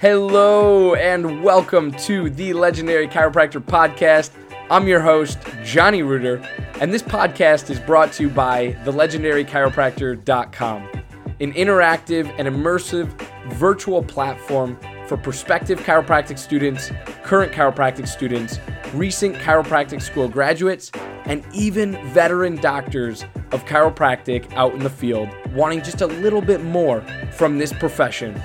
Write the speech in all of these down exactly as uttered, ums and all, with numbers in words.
Hello and welcome to the Legendary Chiropractor Podcast. I'm your host, Johnny Ruder, and this podcast is brought to you by the legendary chiropractor dot com, an interactive and immersive virtual platform for prospective chiropractic students, current chiropractic students, recent chiropractic school graduates, and even veteran doctors of chiropractic out in the field wanting just a little bit more from this profession.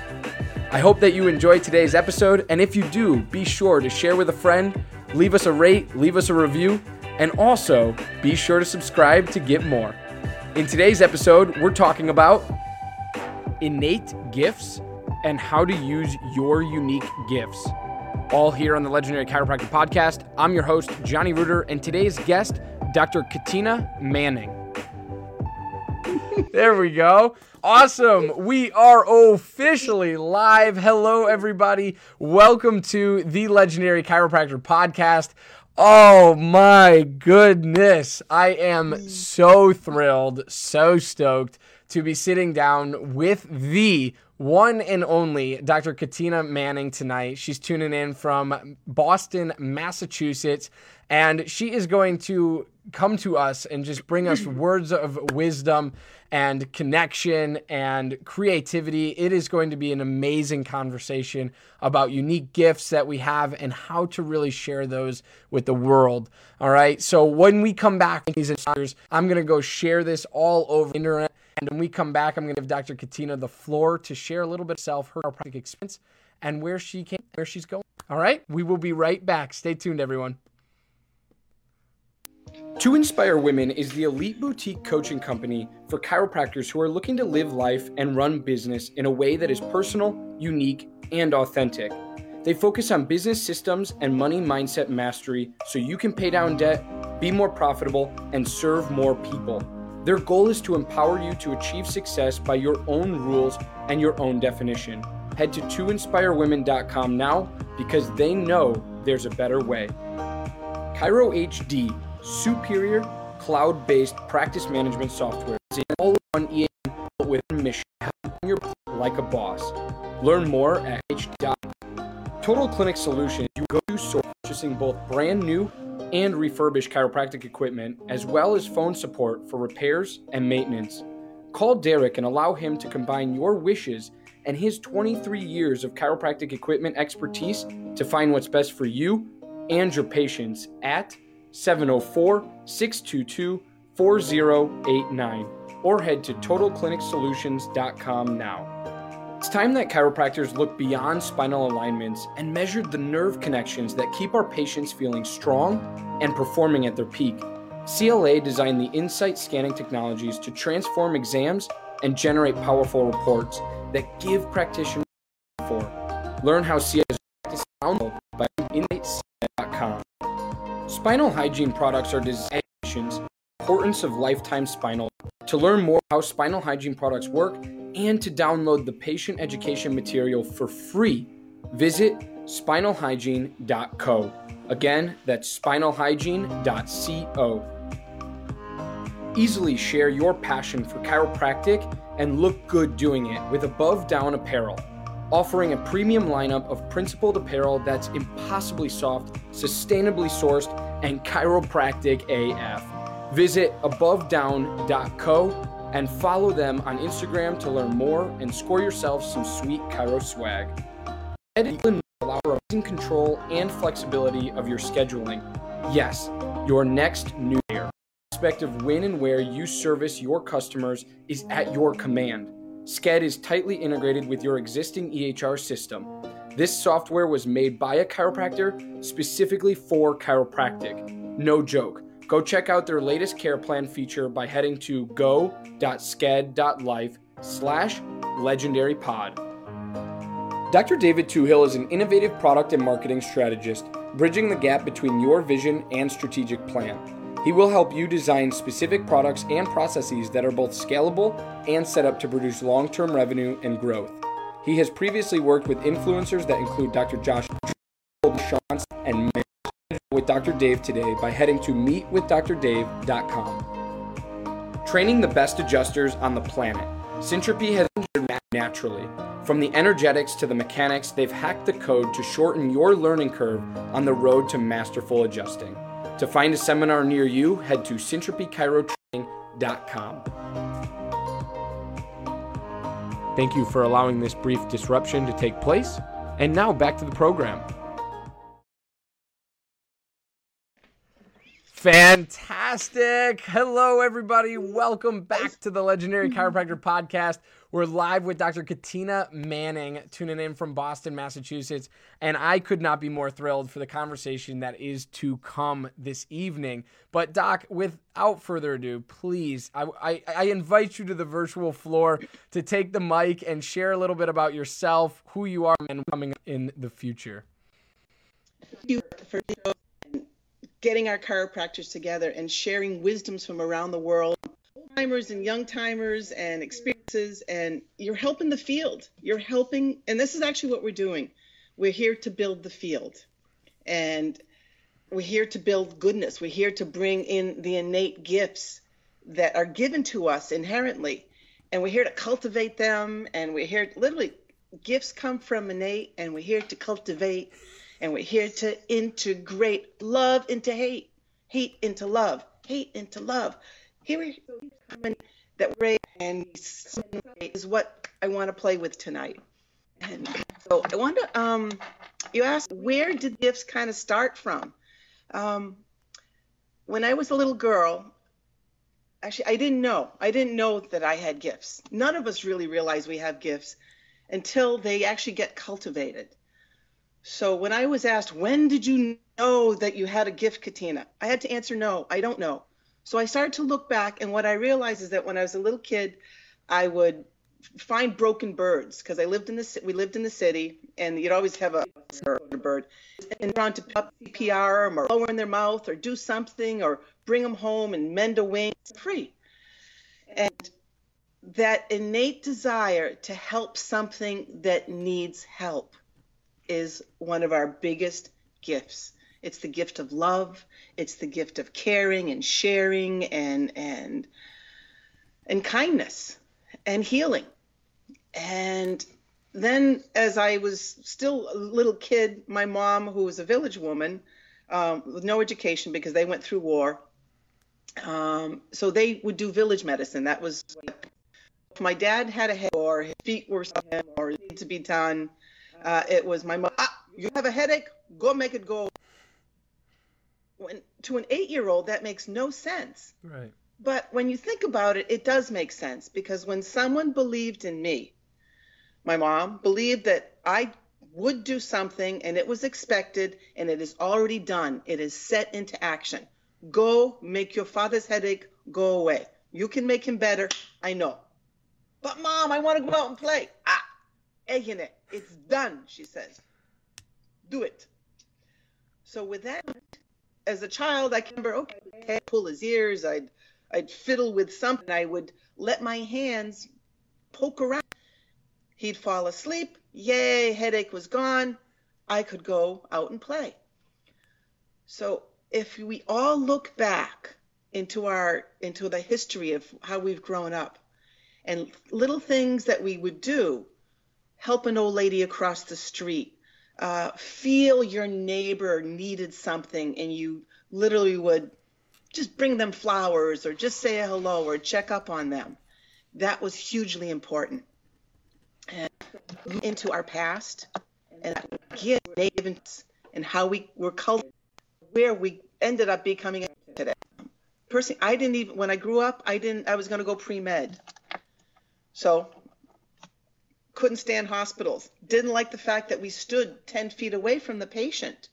I hope that you enjoyed today's episode, and if you do, be sure to share with a friend, leave us a rate, leave us a review, and also be sure to subscribe to get more. In today's episode, we're talking about innate gifts and how to use your unique gifts. All here on the Legendary Chiropractor Podcast. I'm your host, Johnny Ruder, and today's guest, Doctor Katina Manning. There we go. Awesome. We are officially live. Hello, everybody. Welcome to the Legendary Chiropractor Podcast. Oh, my goodness. I am so thrilled, so stoked to be sitting down with the one and only Doctor Katina Manning tonight. She's tuning in from Boston, Massachusetts, and she is going to come to us and just bring us words of wisdom and connection and creativity. It is going to be an amazing conversation about unique gifts that we have and how to really share those with the world. All right. So when we come back, these instructors, I'm going to go share this all over the internet. And when we come back, I'm going to give Doctor Katina the floor to share a little bit of self, her chiropractic experience, and where she came, where she's going. All right. We will be right back. Stay tuned, everyone. To Inspire Women is the elite boutique coaching company for chiropractors who are looking to live life and run business in a way that is personal, unique, and authentic. They focus on business systems and money mindset mastery so you can pay down debt, be more profitable, and serve more people. Their goal is to empower you to achieve success by your own rules and your own definition. Head to two inspire women dot com now because they know there's a better way. Cairo H D. Superior cloud-based practice management software is an all-in-one E M with a mission to help your like a boss. Learn more at H D dot com. Total Clinic Solutions, you go to source purchasing both brand new and refurbished chiropractic equipment, as well as phone support for repairs and maintenance. Call Derek and allow him to combine your wishes and his twenty-three years of chiropractic equipment expertise to find what's best for you and your patients at seven oh four, six two two, four oh eight nine or head to total clinic solutions dot com now. It's time that chiropractors look beyond spinal alignments and measured the nerve connections that keep our patients feeling strong and performing at their peak. C L A designed the Insight scanning technologies to transform exams and generate powerful reports that give practitioners for. Learn how C L A is practiced download by insight c l a dot com. Spinal hygiene products are designed for the importance of lifetime spinal. To learn more how spinal hygiene products work and to download the patient education material for free, visit spinal hygiene dot co. Again, that's spinal hygiene dot co. Easily share your passion for chiropractic and look good doing it with Above Down Apparel, offering a premium lineup of principled apparel that's impossibly soft, sustainably sourced, and chiropractic A F. Visit above down dot co and follow them on Instagram to learn more and score yourself some sweet chiro swag. Ed will allow amazing control and flexibility of your scheduling. Yes, your next new year. The aspect of when and where you service your customers is at your command. S K E D is tightly integrated with your existing E H R system. This software was made by a chiropractor specifically for chiropractic. No joke. Go check out their latest care plan feature by heading to go dot sked dot life slash legendary pod. Doctor David Tuhill is an innovative product and marketing strategist, bridging the gap between your vision and strategic plan. He will help you design specific products and processes that are both scalable and set up to produce long-term revenue and growth. He has previously worked with influencers that include Doctor Josh, and with Doctor Dave today by heading to meet with dr dave dot com. Training the best adjusters on the planet, Syntropy has naturally. From the energetics to the mechanics, they've hacked the code to shorten your learning curve on the road to masterful adjusting. To find a seminar near you, head to syntropy chiro training dot com. Thank you for allowing this brief disruption to take place. And now back to the program. Fantastic. Hello, everybody. Welcome back to the Legendary Chiropractor Podcast. We're live with Doctor Katina Manning, tuning in from Boston, Massachusetts. And I could not be more thrilled for the conversation that is to come this evening. But, Doc, without further ado, please, I, I, I invite you to the virtual floor to take the mic and share a little bit about yourself, who you are, and coming up in the future. Thank you for getting our chiropractors together and sharing wisdoms from around the world, old-timers and young-timers and experiences, and you're helping the field. You're helping, and this is actually what we're doing. We're here to build the field, and we're here to build goodness. We're here to bring in the innate gifts that are given to us inherently, and we're here to cultivate them, and we're here, literally, gifts come from innate, and we're here to cultivate. And we're here to integrate love into hate, hate into love, hate into love. Here we are, that we're and is what I want to play with tonight. And so I want to, um, you asked, where did gifts kind of start from? Um, when I was a little girl, actually, I didn't know. I didn't know that I had gifts. None of us really realize we have gifts until they actually get cultivated. So when I was asked, when did you know that you had a gift, Katina? I had to answer, no, I don't know. So I started to look back, and what I realized is that when I was a little kid, I would find broken birds because I lived in the we lived in the city, and you'd always have a bird, and trying to pick up C P R them or lower in their mouth or do something or bring them home and mend a wing free. And that innate desire to help something that needs help is one of our biggest gifts. It's the gift of love. It's the gift of caring and sharing and and and kindness and healing. And then as I was still a little kid, my mom, who was a village woman um, with no education because they went through war, um, so they would do village medicine. That was what, if my dad had a head or his feet were something or needed to be done, Uh, it was my mother, ah, you have a headache, go make it go. When, to an eight-year-old, that makes no sense. Right. But when you think about it, it does make sense, because when someone believed in me, my mom believed that I would do something, and it was expected, and it is already done. It is set into action. Go make your father's headache go away. You can make him better, I know. But, Mom, I want to go out and play. Ah, egg in it. It's done, she says. Do it. So with that, as a child, I can remember, okay, I'd pull his ears. I'd, I'd fiddle with something. I would let my hands poke around. He'd fall asleep. Yay, headache was gone. I could go out and play. So if we all look back into our into the history of how we've grown up and little things that we would do, help an old lady across the street, uh, feel your neighbor needed something and you literally would just bring them flowers or just say hello or check up on them. That was hugely important. And into our past and give names and how we were cultivated, where we ended up becoming today. Personally, I didn't even, when I grew up, I didn't, I was going to go pre-med. So couldn't stand hospitals, didn't like the fact that we stood ten feet away from the patient.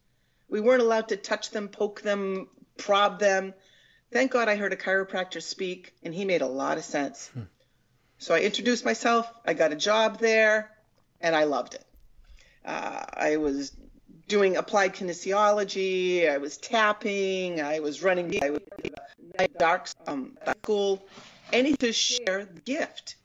We weren't allowed to touch them, poke them, prob them. Thank God I heard a chiropractor speak, and he made a lot of sense. Hmm. So I introduced myself, I got a job there, and I loved it. Uh, I was doing applied kinesiology, I was tapping, I was running, I was dark um, school, anything to share the gift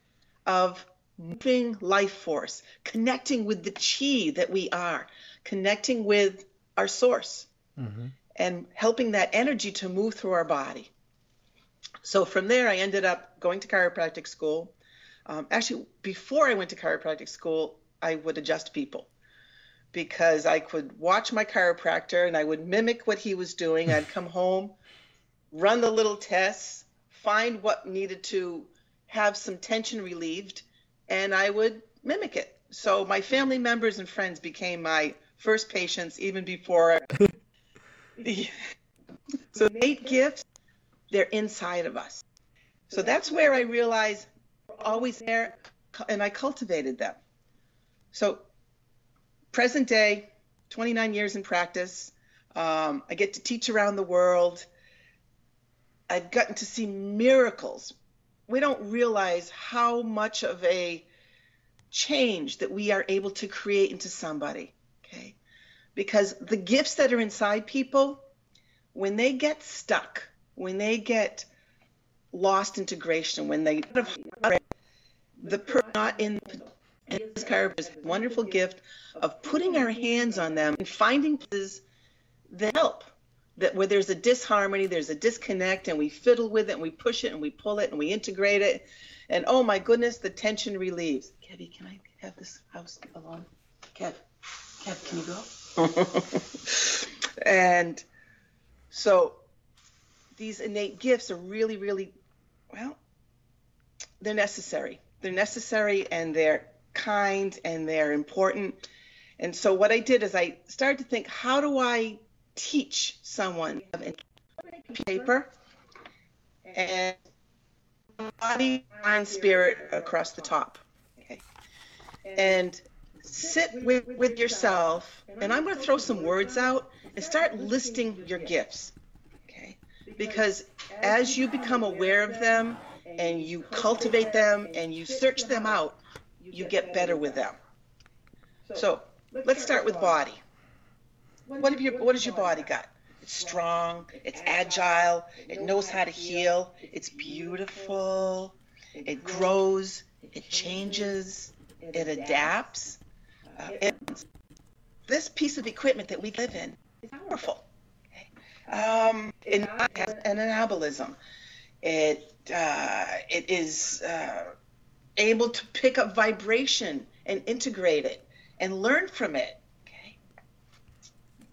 of moving life force, connecting with the chi that we are, connecting with our source, mm-hmm. and helping that energy to move through our body. So from there, I ended up going to chiropractic school. Um, actually, before I went to chiropractic school, I would adjust people because I could watch my chiropractor and I would mimic what he was doing. I'd come home, run the little tests, find what needed to have some tension relieved, and I would mimic it. So my family members and friends became my first patients even before. I... So innate gifts, they're inside of us. So that's where I realized we're always there, and I cultivated them. So present day, twenty-nine years in practice. Um, I get to teach around the world. I've gotten to see miracles. We don't realize how much of a change that we are able to create into somebody, okay? Because the gifts that are inside people, when they get stuck, when they get lost integration, when they the person not in and this chiropractor has a wonderful gift of putting our hands on them and finding places that help, that where there's a disharmony, there's a disconnect, and we fiddle with it, and we push it, and we pull it, and we integrate it, and oh my goodness, the tension relieves. Kevy, can I have this house alone? Kev, Kev, can you go? And so these innate gifts are really, really, well, they're necessary. They're necessary, and they're kind, and they're important. And so what I did is I started to think, how do I teach someone paper and body, mind, spirit across the top, okay? And sit with, with yourself, and I'm going to throw some words out and start listing your gifts, okay? Because as you become aware of them and you cultivate them and you search them out, you get better with them. So let's start with body. What, have your, what has your body got? It's strong, it's agile, it knows how to heal, it's beautiful, it grows, it changes, it adapts. Uh, and this piece of equipment that we live in is powerful. Um, it has an anabolism. It, uh, it is uh, able to pick up vibration and integrate it and learn from it.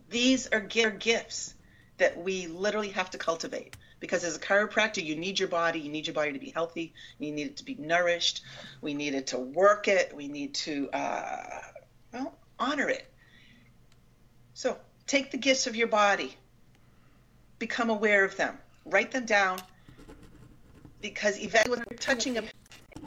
These are gifts that we literally have to cultivate because as a chiropractor, you need your body. You need your body to be healthy. You need it to be nourished. We need it to work it. We need to, uh, well, honor it. So take the gifts of your body. Become aware of them. Write them down because evaluate when you're touching a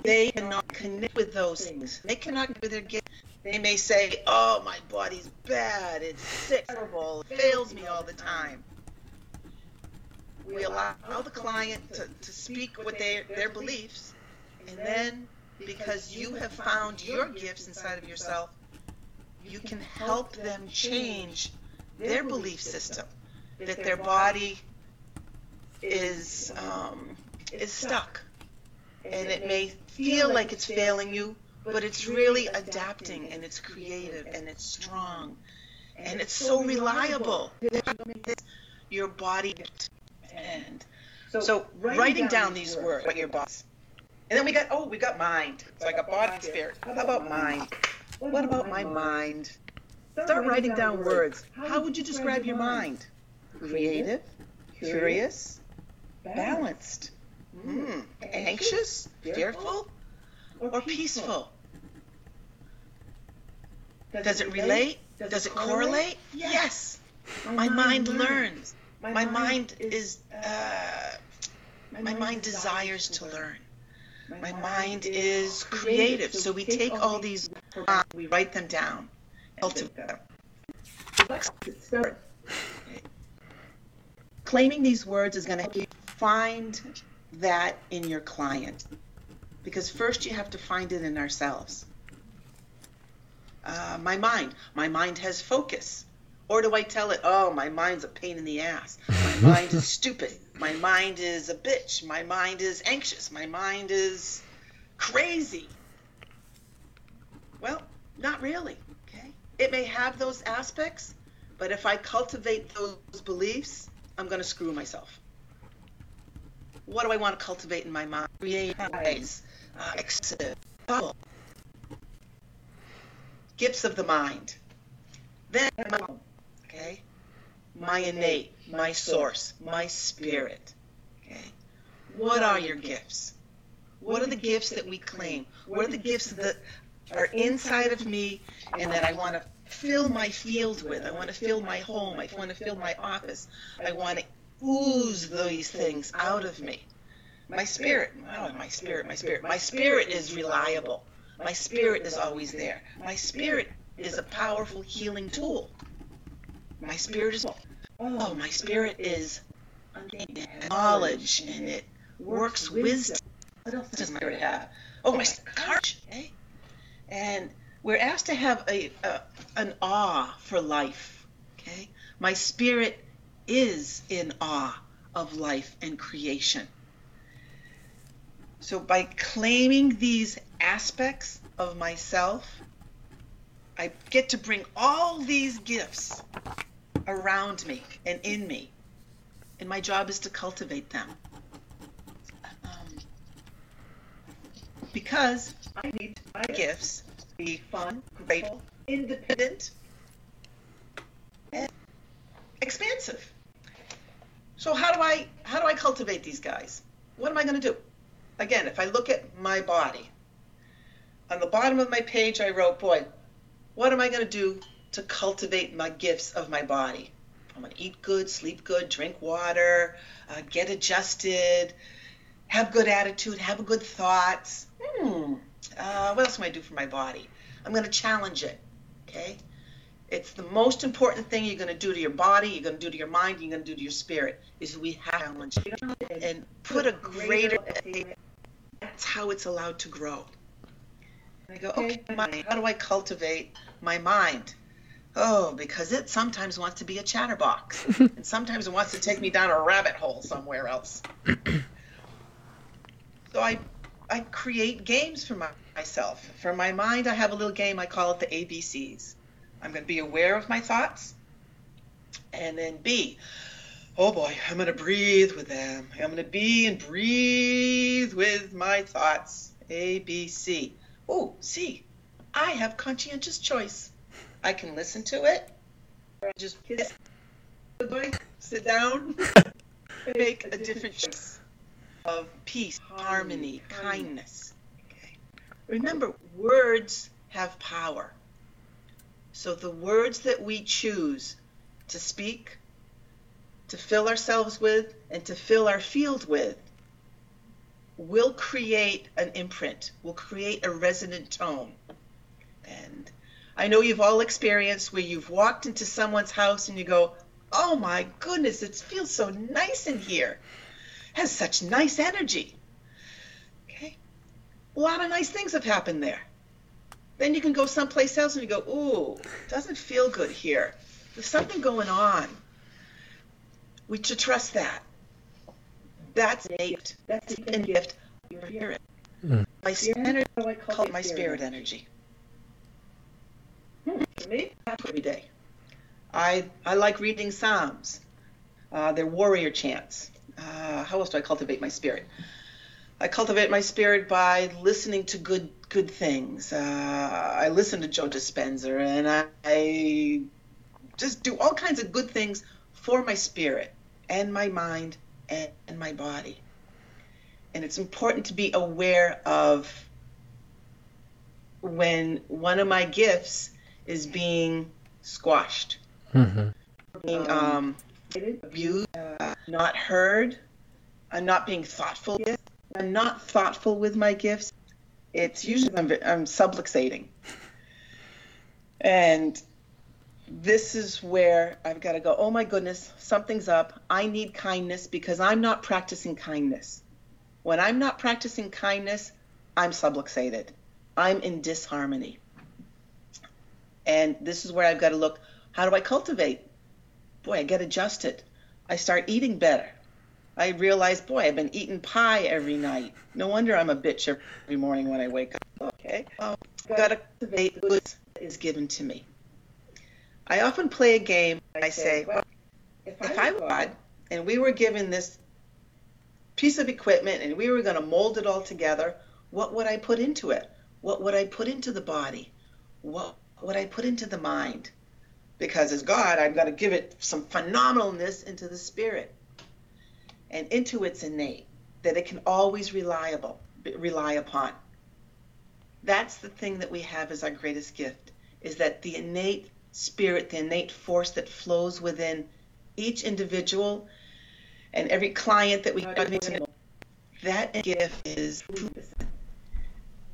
they cannot connect with those things. They cannot connect with their gifts. They may say, oh, my body's bad, it's sick, terrible, it fails me all the time. We allow the client to, to speak with their, their beliefs, and then because you have found your gifts inside of yourself, you can help them change their belief system, that their body is um, is stuck, and it may feel like it's failing you, but it's really adapting, and it's creative, and it's strong, and it's so reliable. Your body, and so writing down these words, what your body, and then we got, oh, we got mind. So I got body and spirit. How about mind? What about my mind? Start writing down words. How would you describe your mind? Creative, curious, balanced, mm, anxious, fearful, or, or peaceful? peaceful. Does, Does it relate? Does, Does it correlate? correlate? Yes. yes. My, my mind learns. learns. My, my mind is, uh, my, my mind desires to learn. learn. My, my mind is creative. So we take all these, uh, we write them down, cultivate them. them. Claiming these words is going to help you find that in your client. Because first you have to find it in ourselves. Uh, my mind. My mind has focus. Or do I tell it, oh, my mind's a pain in the ass. My mind is stupid. My mind is a bitch. My mind is anxious. My mind is crazy. Well, not really. Okay? It may have those aspects, but if I cultivate those beliefs, I'm going to screw myself. What do I want to cultivate in my mind? Creative ways. oxygen, bubble, gifts of the mind. Then my, okay, my innate, my source, my spirit. Okay, what are your gifts? What are the gifts that we claim? What are the gifts that are inside of me and that I want to fill my field with? I want to fill my home. I want to fill my office. I want to ooze these things out of me. My spirit, oh, my spirit, my spirit. My spirit is reliable. My spirit is always there. My spirit is a powerful healing tool. My spirit is, oh, my spirit is knowledge and it works wisdom. What else does my spirit have? Oh, my courage. Okay? And we're asked to have a, a an awe for life. Okay, my spirit is in awe of life and creation. So by claiming these aspects of myself, I get to bring all these gifts around me and in me, and my job is to cultivate them. Um, because I need my gifts to be fun, grateful, independent, and expansive. So how do I how do I cultivate these guys? What am I going to do? Again, if I look at my body, on the bottom of my page I wrote, boy, what am I going to do to cultivate my gifts of my body? I'm going to eat good, sleep good, drink water, uh, get adjusted, have good attitude, have good thoughts. Hmm, uh, what else can I do for my body? I'm going to challenge it, okay? It's the most important thing you're going to do to your body, you're going to do to your mind, you're going to do to your spirit, is we have to challenge it and put a greater, that's how it's allowed to grow. And I go, okay, my, how do I cultivate my mind? Oh, because it sometimes wants to be a chatterbox, and sometimes it wants to take me down a rabbit hole somewhere else. So I I create games for my, myself. For my mind, I have a little game, I call it the A B Cs. I'm going to be aware of my thoughts, and then B, oh boy, I'm going to breathe with them. I'm going to be and breathe with my thoughts, A, B, C. Oh, C, I have conscientious choice. I can listen to it, or I just kiss it, sit down, make a different choice of peace, harmony, kindness. Okay. Remember, words have power. So the words that we choose to speak, to fill ourselves with, and to fill our field with, will create an imprint, will create a resonant tone. And I know you've all experienced where you've walked into someone's house and you go, oh my goodness, it feels so nice in here. It has such nice energy. Okay? A lot of nice things have happened there. Then you can go someplace else and you go, ooh, it doesn't feel good here. There's something going on. We should trust that. That's a gift. That's a gift of your spirit. Mm. My spirit energy, I call it my spirit energy. Hmm. For me, that's every day. I, I like reading Psalms. Uh, they're warrior chants. Uh, how else do I cultivate my spirit? I cultivate my spirit by listening to good good things. Uh, I listen to Joe Dispenza, and I, I just do all kinds of good things for my spirit and my mind and, and my body. And it's important to be aware of when one of my gifts is being squashed, mm-hmm. being um, abused, uh, not heard, I'm not being thoughtful yet. I'm not thoughtful with my gifts. It's usually I'm, I'm subluxating. And this is where I've got to go, oh my goodness, something's up. I need kindness because I'm not practicing kindness. When I'm not practicing kindness, I'm subluxated. I'm in disharmony. And this is where I've got to look, how do I cultivate? Boy, I get adjusted. I start eating better. I realized, boy, I've been eating pie every night. No wonder I'm a bitch every morning when I wake up. Okay, oh, I've got to cultivate the good that is given to me. I often play a game. And I say, well, if I were God and we were given this piece of equipment and we were going to mold it all together, What would I put into it? What would I put into the body? What would I put into the mind? Because as God, I've got to give it some phenomenalness into the spirit and into its innate, that it can always reliable, rely upon. That's the thing that we have as our greatest gift, is that the innate spirit, the innate force that flows within each individual and every client that we have, that gift is truth.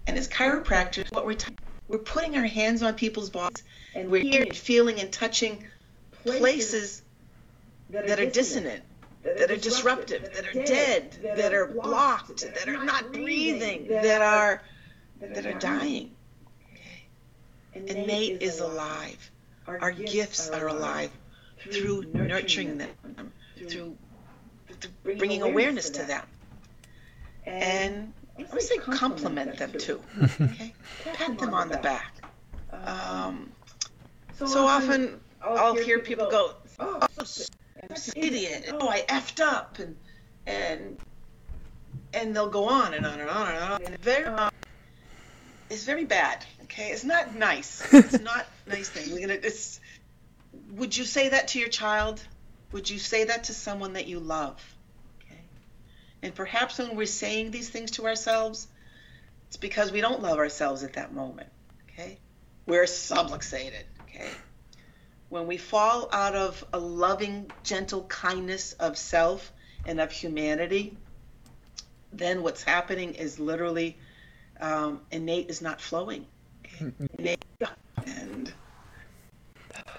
And as chiropractors, what we're talking, we're putting our hands on people's bodies, and we're hearing, feeling, and touching places that are, that are dissonant, that are, that are disruptive, that are dead, dead, that are blocked, that are not breathing, that are that are dying. Innate is alive. Our gifts are alive through nurturing them, through bringing awareness to them, and I would say compliment them too. Okay, pat them on the back. Um, so often I'll hear people go, "Oh, I'm such an idiot! Oh, I effed up," and and and they'll go on and on and on and on. And very, uh, it's very bad. Okay, it's not nice. It's not nice thing. We're gonna. It's, would you say that to your child? Would you say that to someone that you love? And perhaps when we're saying these things to ourselves, it's because we don't love ourselves at that moment, okay? We're subluxated, okay? When we fall out of a loving, gentle kindness of self and of humanity, then what's happening is literally um, innate is not flowing. Okay? Innate and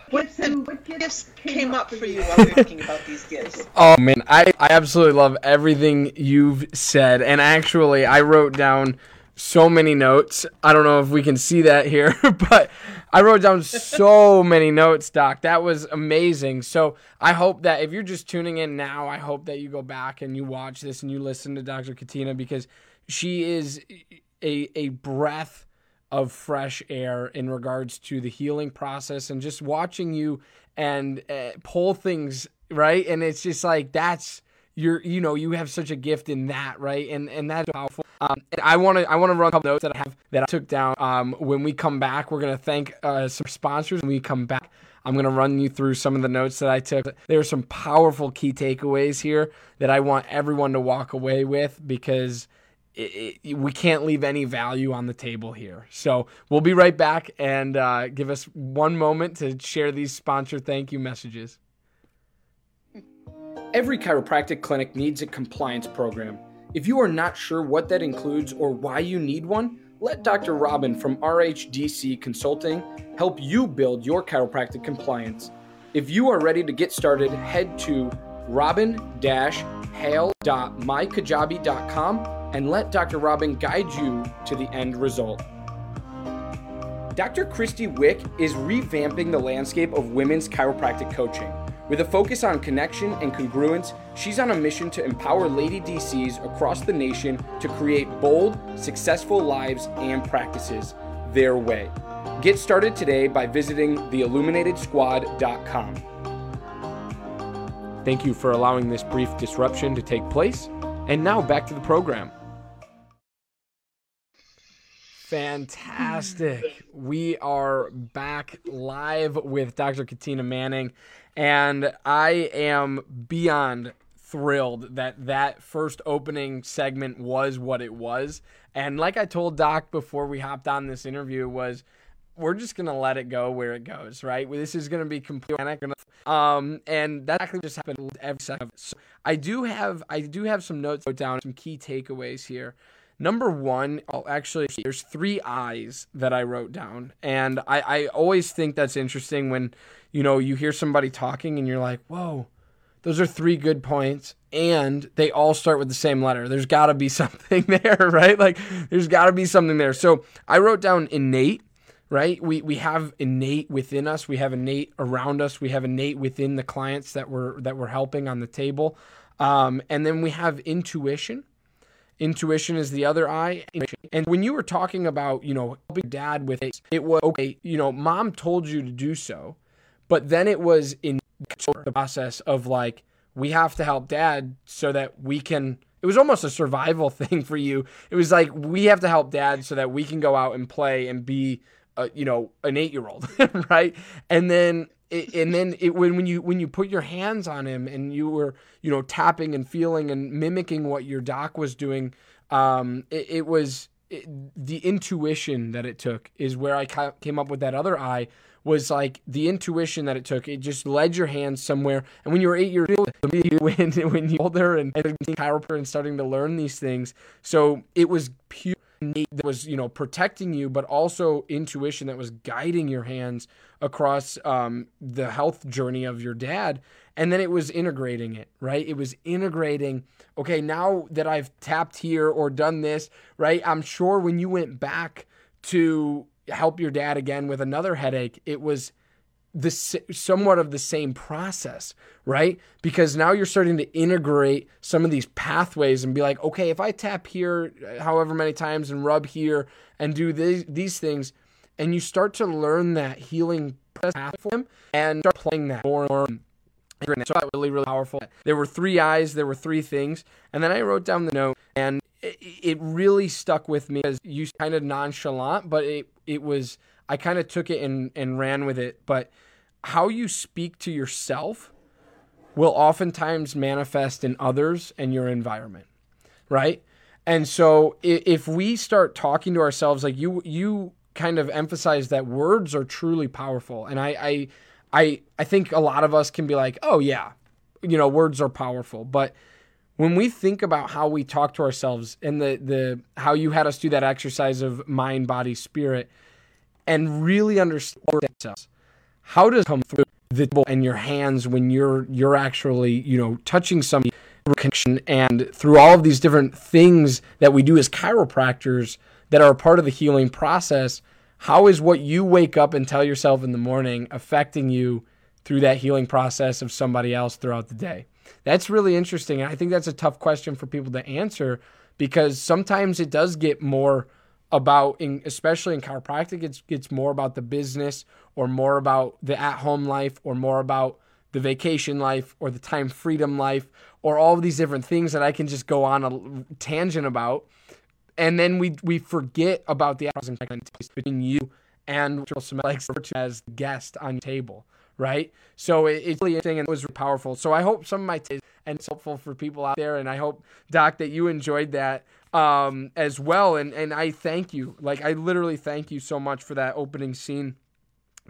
What, what gifts came up for you while we were talking about these gifts? Oh, man, I, I absolutely love everything you've said. And actually, I wrote down so many notes. I don't know if we can see that here, but I wrote down so many notes, Doc. That was amazing. So I hope that if you're just tuning in now, I hope that you go back and you watch this and you listen to Doctor Katina, because she is a a breath of fresh air in regards to the healing process, and just watching you and uh, pull things right. And it's just like, that's your, you know, you have such a gift in that. Right. And, and that's powerful. Um, and I want to, I want to run a couple notes that I have that I took down. Um, when we come back, we're going to thank uh, some sponsors. When we come back, I'm going to run you through some of the notes that I took. There are some powerful key takeaways here that I want everyone to walk away with, because It, it, we can't leave any value on the table here. So we'll be right back, and uh, give us one moment to share these sponsor thank you messages. Every chiropractic clinic needs a compliance program. If you are not sure what that includes or why you need one, let Doctor Robin from R H D C Consulting help you build your chiropractic compliance. If you are ready to get started, head to robin dash hale dot my kajabi dot com and let Doctor Robin guide you to the end result. Doctor Christy Wick is revamping the landscape of women's chiropractic coaching. With a focus on connection and congruence, she's on a mission to empower lady D Cs across the nation to create bold, successful lives and practices their way. Get started today by visiting the illuminated squad dot com. Thank you for allowing this brief disruption to take place. And now back to the program. Fantastic. We are back live with Doctor Katina Manning, and I am beyond thrilled that that first opening segment was what it was. And like I told Doc before we hopped on this interview, was we're just going to let it go where it goes, right? This is going to be completely um, and that's actually just happened every second. So I do have, I do have some notes down, some key takeaways here. Number one, oh, actually, there's three I's that I wrote down, and I, I always think that's interesting when, you know, you hear somebody talking and you're like, whoa, those are three good points, and they all start with the same letter. There's got to be something there, right? Like, there's got to be something there. So I wrote down innate. Right? We we have innate within us. We have innate around us. We have innate within the clients that we're that we're helping on the table, um, and then we have intuition. Intuition is the other eye. And when you were talking about, you know, helping dad with it, it was okay. You know, mom told you to do so, but then it was in the process of like, we have to help dad so that we can. it was almost a survival thing for you. It was like, we have to help dad so that we can go out and play and be, uh, you know, an eight-year-old, right? And then It, and then it, when, when you when you put your hands on him and you were, you know, tapping and feeling and mimicking what your doc was doing, um, it, it was it, the intuition that it took is where I ca- came up with that other eye, was like the intuition that it took. It just led your hands somewhere. And when you were eight years old, when, when you were older and, and chiropractor and starting to learn these things. So it was pure innate that was, you know, protecting you, but also intuition that was guiding your hands across um, the health journey of your dad. And then it was integrating it, right? It was integrating, okay, now that I've tapped here or done this, right? I'm sure when you went back to help your dad again with another headache, it was the somewhat of the same process, right? Because now you're starting to integrate some of these pathways and be like, okay, if I tap here however many times and rub here and do these, these things, and you start to learn that healing platform and start playing that more and more. So that was really, really powerful. There were three eyes, there were three things. And then I wrote down the note, and it, it really stuck with me because you kind of nonchalant, but it, it was, I kind of took it and, and ran with it. But how you speak to yourself will oftentimes manifest in others and your environment, right? And so if we start talking to ourselves, like you you kind of emphasize that words are truly powerful. And I I I, I think a lot of us can be like, oh yeah, you know, words are powerful. But when we think about how we talk to ourselves and the the how you had us do that exercise of mind, body, spirit, and really understand ourselves, how does it come through the table and your hands when you're you're actually, you know, touching somebody, connection, and through all of these different things that we do as chiropractors that are a part of the healing process, how is what you wake up and tell yourself in the morning affecting you through that healing process of somebody else throughout the day? That's really interesting. I think that's a tough question for people to answer, because sometimes it does get more about, in, especially in chiropractic, it's, it's more about the business or more about the at-home life or more about the vacation life or the time freedom life or all of these different things that I can just go on a tangent about. And then we we forget about the hours and connections between you and like as the guest on your table, right? So it, it's really interesting and it was powerful. So I hope some of my tips and it's helpful for people out there. And I hope, Doc, that you enjoyed that um, as well. And and I thank you. Like, I literally thank you so much for that opening scene,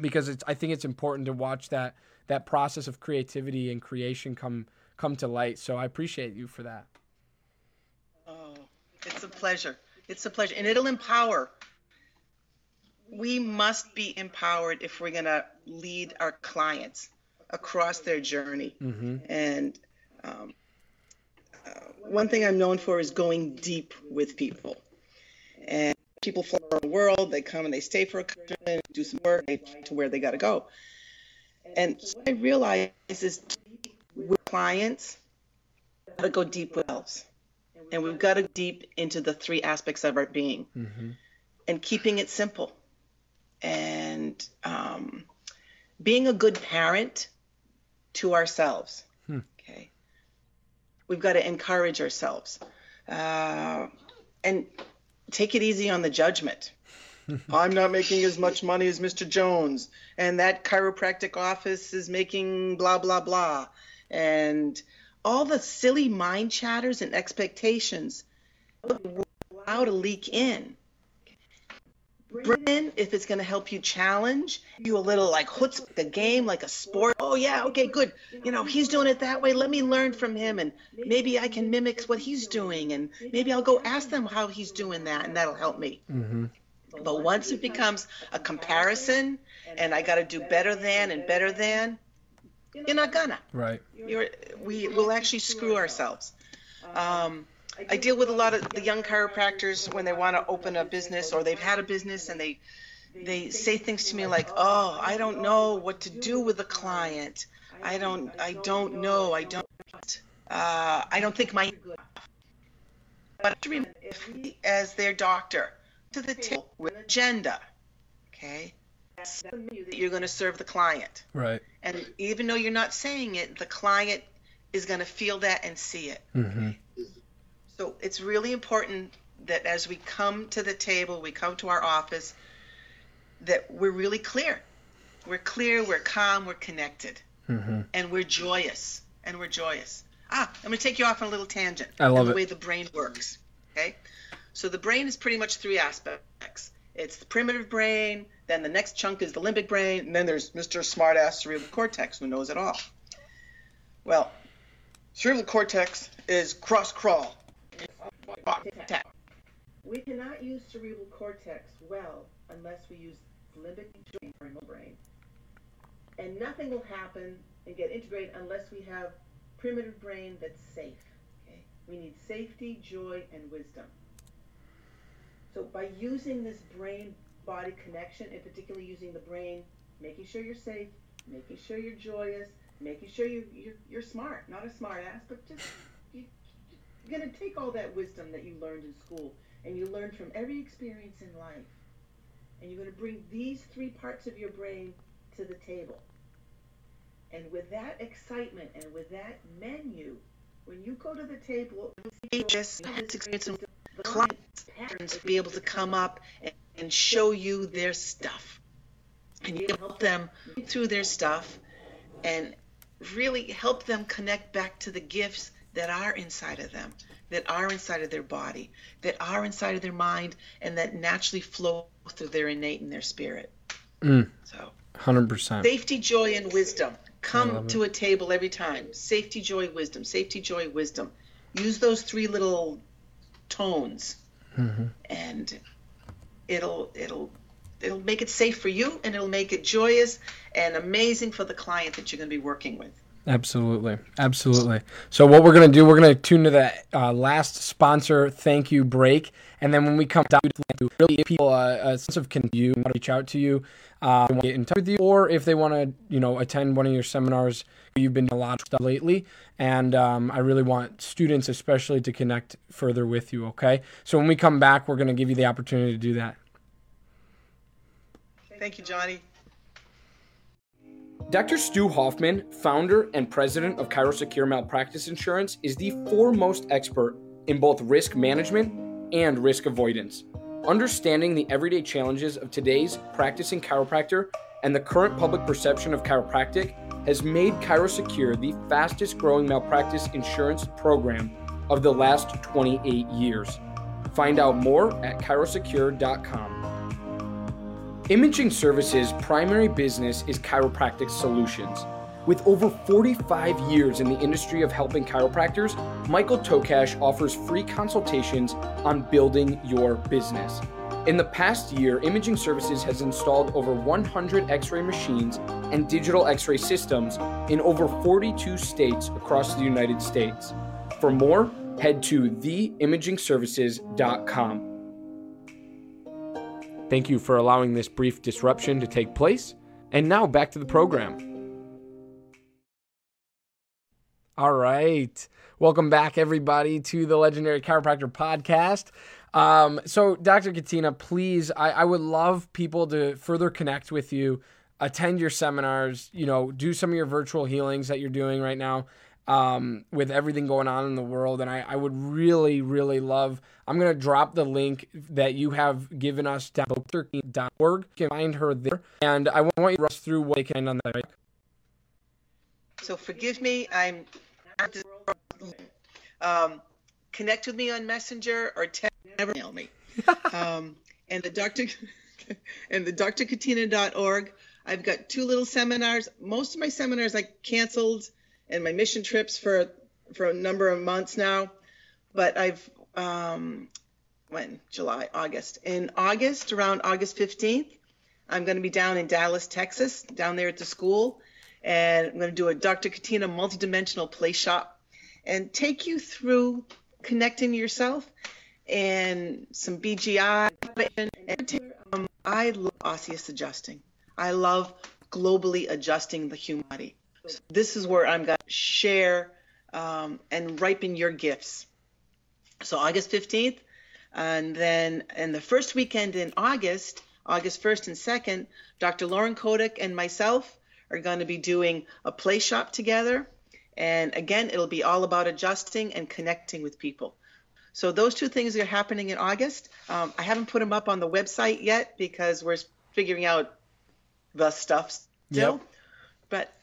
because it's I think it's important to watch that that process of creativity and creation come come to light. So I appreciate you for that. Oh, it's a pleasure. It's a pleasure. And it'll empower. We must be empowered if we're going to lead our clients across their journey. Mm-hmm. And um, uh, one thing I'm known for is going deep with people. And people from the world, they come and they stay for a couple and do some work, they fly to where they got to go. And so what I realize is with clients, we've got to go deep with ourselves. And we've got to go deep into the three aspects of our being. Mm-hmm. And keeping it simple. And um, being a good parent to ourselves. Hmm. Okay, we've got to encourage ourselves, uh, and take it easy on the judgment. I'm not making as much money as Mister Jones, and that chiropractic office is making blah blah blah, and all the silly mind chatters and expectations allow to leak in. Bring it in if it's going to help you challenge you a little, like chutzpah, the game, like a sport. Oh, yeah, okay, good. You know, he's doing it that way. Let me learn from him, and maybe I can mimic what he's doing, and maybe I'll go ask them how he's doing that, and that'll help me. Mm-hmm. But once it becomes a comparison, and I got to do better than and better than, you're not gonna. Right. You're, we will actually screw ourselves. Um, I deal with a lot of the young chiropractors when they want to open a business or they've had a business, and they they say things to me like, oh, I don't know what to do with a client. I don't I don't know. I don't uh, I don't think my but if we, as their doctor, to the table with an agenda, okay, that's the menu that you're going to serve the client. Right. And even though you're not saying it, the client is going to feel that and see it. Mm-hmm. So it's really important that as we come to the table, we come to our office, that we're really clear. We're clear, we're calm, we're connected, mm-hmm. and we're joyous, and we're joyous. Ah, I'm going to take you off on a little tangent. I love it. The way the brain works, okay? So the brain is pretty much three aspects. It's the primitive brain, then the next chunk is the limbic brain, and then there's Mister Smartass Cerebral Cortex, who knows it all. Well, cerebral cortex is cross-crawl. We cannot use cerebral cortex well unless we use limbic brain or no brain. And nothing will happen and get integrated unless we have primitive brain that's safe. Okay? We need safety, joy, and wisdom. So by using this brain-body connection, and particularly using the brain, making sure you're safe, making sure you're joyous, making sure you, you're, you're smart, not a smart ass, but just you, you're going to take all that wisdom that you learned in school and you learned from every experience in life. And you're going to bring these three parts of your brain to the table. And with that excitement and with that menu, when you go to the table, this experience and clients patterns be able to come up and, and show you their stuff. And you help them through their stuff and really help them connect back to the gifts that are inside of them, that are inside of their body, that are inside of their mind, and that naturally flow through their innate and their spirit. Mm. So, one hundred percent. Safety, joy, and wisdom. Come to a table every time. Safety, joy, wisdom. Safety, joy, wisdom. Use those three little tones, mm-hmm. and it'll it'll it'll make it safe for you, and it'll make it joyous and amazing for the client that you're going to be working with. Absolutely. Absolutely. So what we're going to do, we're going to tune to the uh, last sponsor thank you break. And then when we come down to really give people a, a sense of can you want to reach out to you, uh, want to get in touch with you, or if they want to, you know, attend one of your seminars, you've been doing a lot of stuff lately. And um, I really want students especially to connect further with you. Okay. So when we come back, we're going to give you the opportunity to do that. Thank you, Johnny. Doctor Stu Hoffman, founder and president of ChiroSecure Malpractice Insurance, is the foremost expert in both risk management and risk avoidance. Understanding the everyday challenges of today's practicing chiropractor and the current public perception of chiropractic has made ChiroSecure the fastest growing malpractice insurance program of the last twenty-eight years. Find out more at chiro secure dot com. Imaging Services' primary business is chiropractic solutions. With over forty-five years in the industry of helping chiropractors, Michael Tokash offers free consultations on building your business. In the past year, Imaging Services has installed over one hundred x-ray machines and digital x-ray systems in over forty-two states across the United States. For more, head to the imaging services dot com. Thank you for allowing this brief disruption to take place. And now back to the program. All right. Welcome back, everybody, to the Legendary Chiropractor Podcast. Um, so, Doctor Katina, please, I, I would love people to further connect with you, attend your seminars, you know, do some of your virtual healings that you're doing right now. Um, with everything going on in the world. And I, I would really, really love, I'm going to drop the link that you have given us down at doctor katina dot org. You can find her there. And I want you to rush through what they can on that. So forgive me, I'm um, connect with me on Messenger or text, never email me. um, and the doctor, and the doctor katina dot org, I've got two little seminars. Most of my seminars I canceled, and my mission trips for for a number of months now, but I've um, when July, August, in August, around August fifteenth, I'm going to be down in Dallas, Texas, down there at the school, and I'm going to do a Doctor Katina multidimensional play shop and take you through connecting yourself and some B G I. And um, I love osseous adjusting. I love globally adjusting the human body. So this is where I'm going to share um, and ripen your gifts. So August fifteenth, and then in the first weekend in August, August first and second, Doctor Lauren Kodak and myself are going to be doing a play shop together. And again, it'll be all about adjusting and connecting with people. So those two things are happening in August. Um, I haven't put them up on the website yet because we're figuring out the stuff still. Yep. But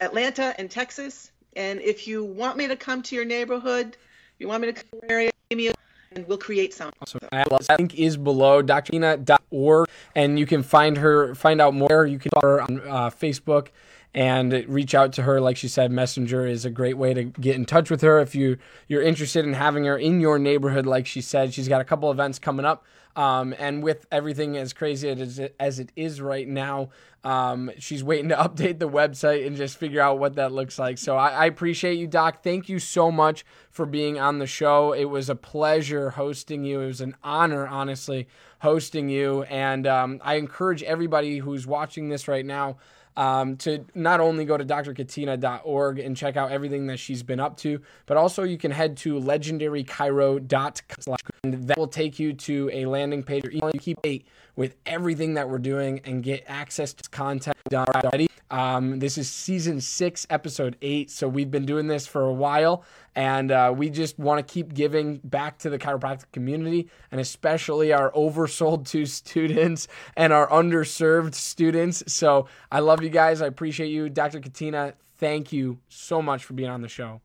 Atlanta and Texas. And if you want me to come to your neighborhood, you want me to come to your area, give me a and we'll create some. Awesome. That link is below, dr katina dot org, and you can find her, find out more. You can follow her on uh, Facebook and reach out to her. Like she said, Messenger is a great way to get in touch with her if you, you're interested in having her in your neighborhood. Like she said, she's got a couple events coming up. Um, and with everything as crazy as it, as it is right now, um, she's waiting to update the website and just figure out what that looks like. So I, I appreciate you, Doc. Thank you so much for being on the show. It was a pleasure hosting you. It was an honor, honestly, hosting you. And um, I encourage everybody who's watching this right now Um, to not only go to dr katina dot org and check out everything that she's been up to, but also you can head to legendary cairo dot com, and that will take you to a landing page or email. You keep up with everything that we're doing and get access to content already. Um, this is season six, episode eight. So we've been doing this for a while, and uh, we just want to keep giving back to the chiropractic community, and especially our oversold to students and our underserved students. So I love you guys. I appreciate you. Doctor Katina, thank you so much for being on the show.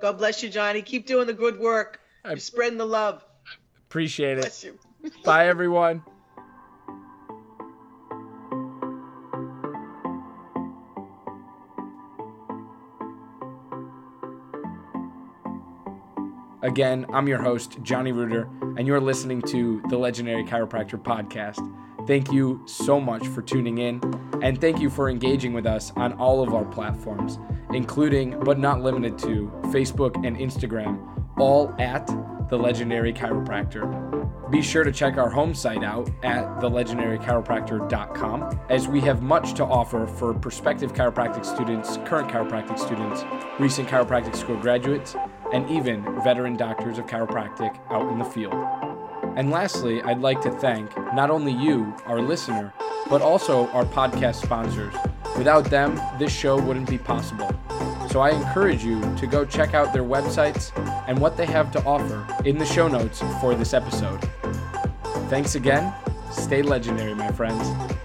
God bless you, Johnny. Keep doing the good work. You're spreading the love. Appreciate it. Bless you. Bye, everyone. Again, I'm your host, Johnny Ruder, and you're listening to The Legendary Chiropractor Podcast. Thank you so much for tuning in, and thank you for engaging with us on all of our platforms, including, but not limited to, Facebook and Instagram, all at The Legendary Chiropractor. Be sure to check our home site out at the legendary chiropractor dot com, as we have much to offer for prospective chiropractic students, current chiropractic students, recent chiropractic school graduates, and even veteran doctors of chiropractic out in the field. And lastly, I'd like to thank not only you, our listener, but also our podcast sponsors. Without them, this show wouldn't be possible. So I encourage you to go check out their websites and what they have to offer in the show notes for this episode. Thanks again. Stay legendary, my friends.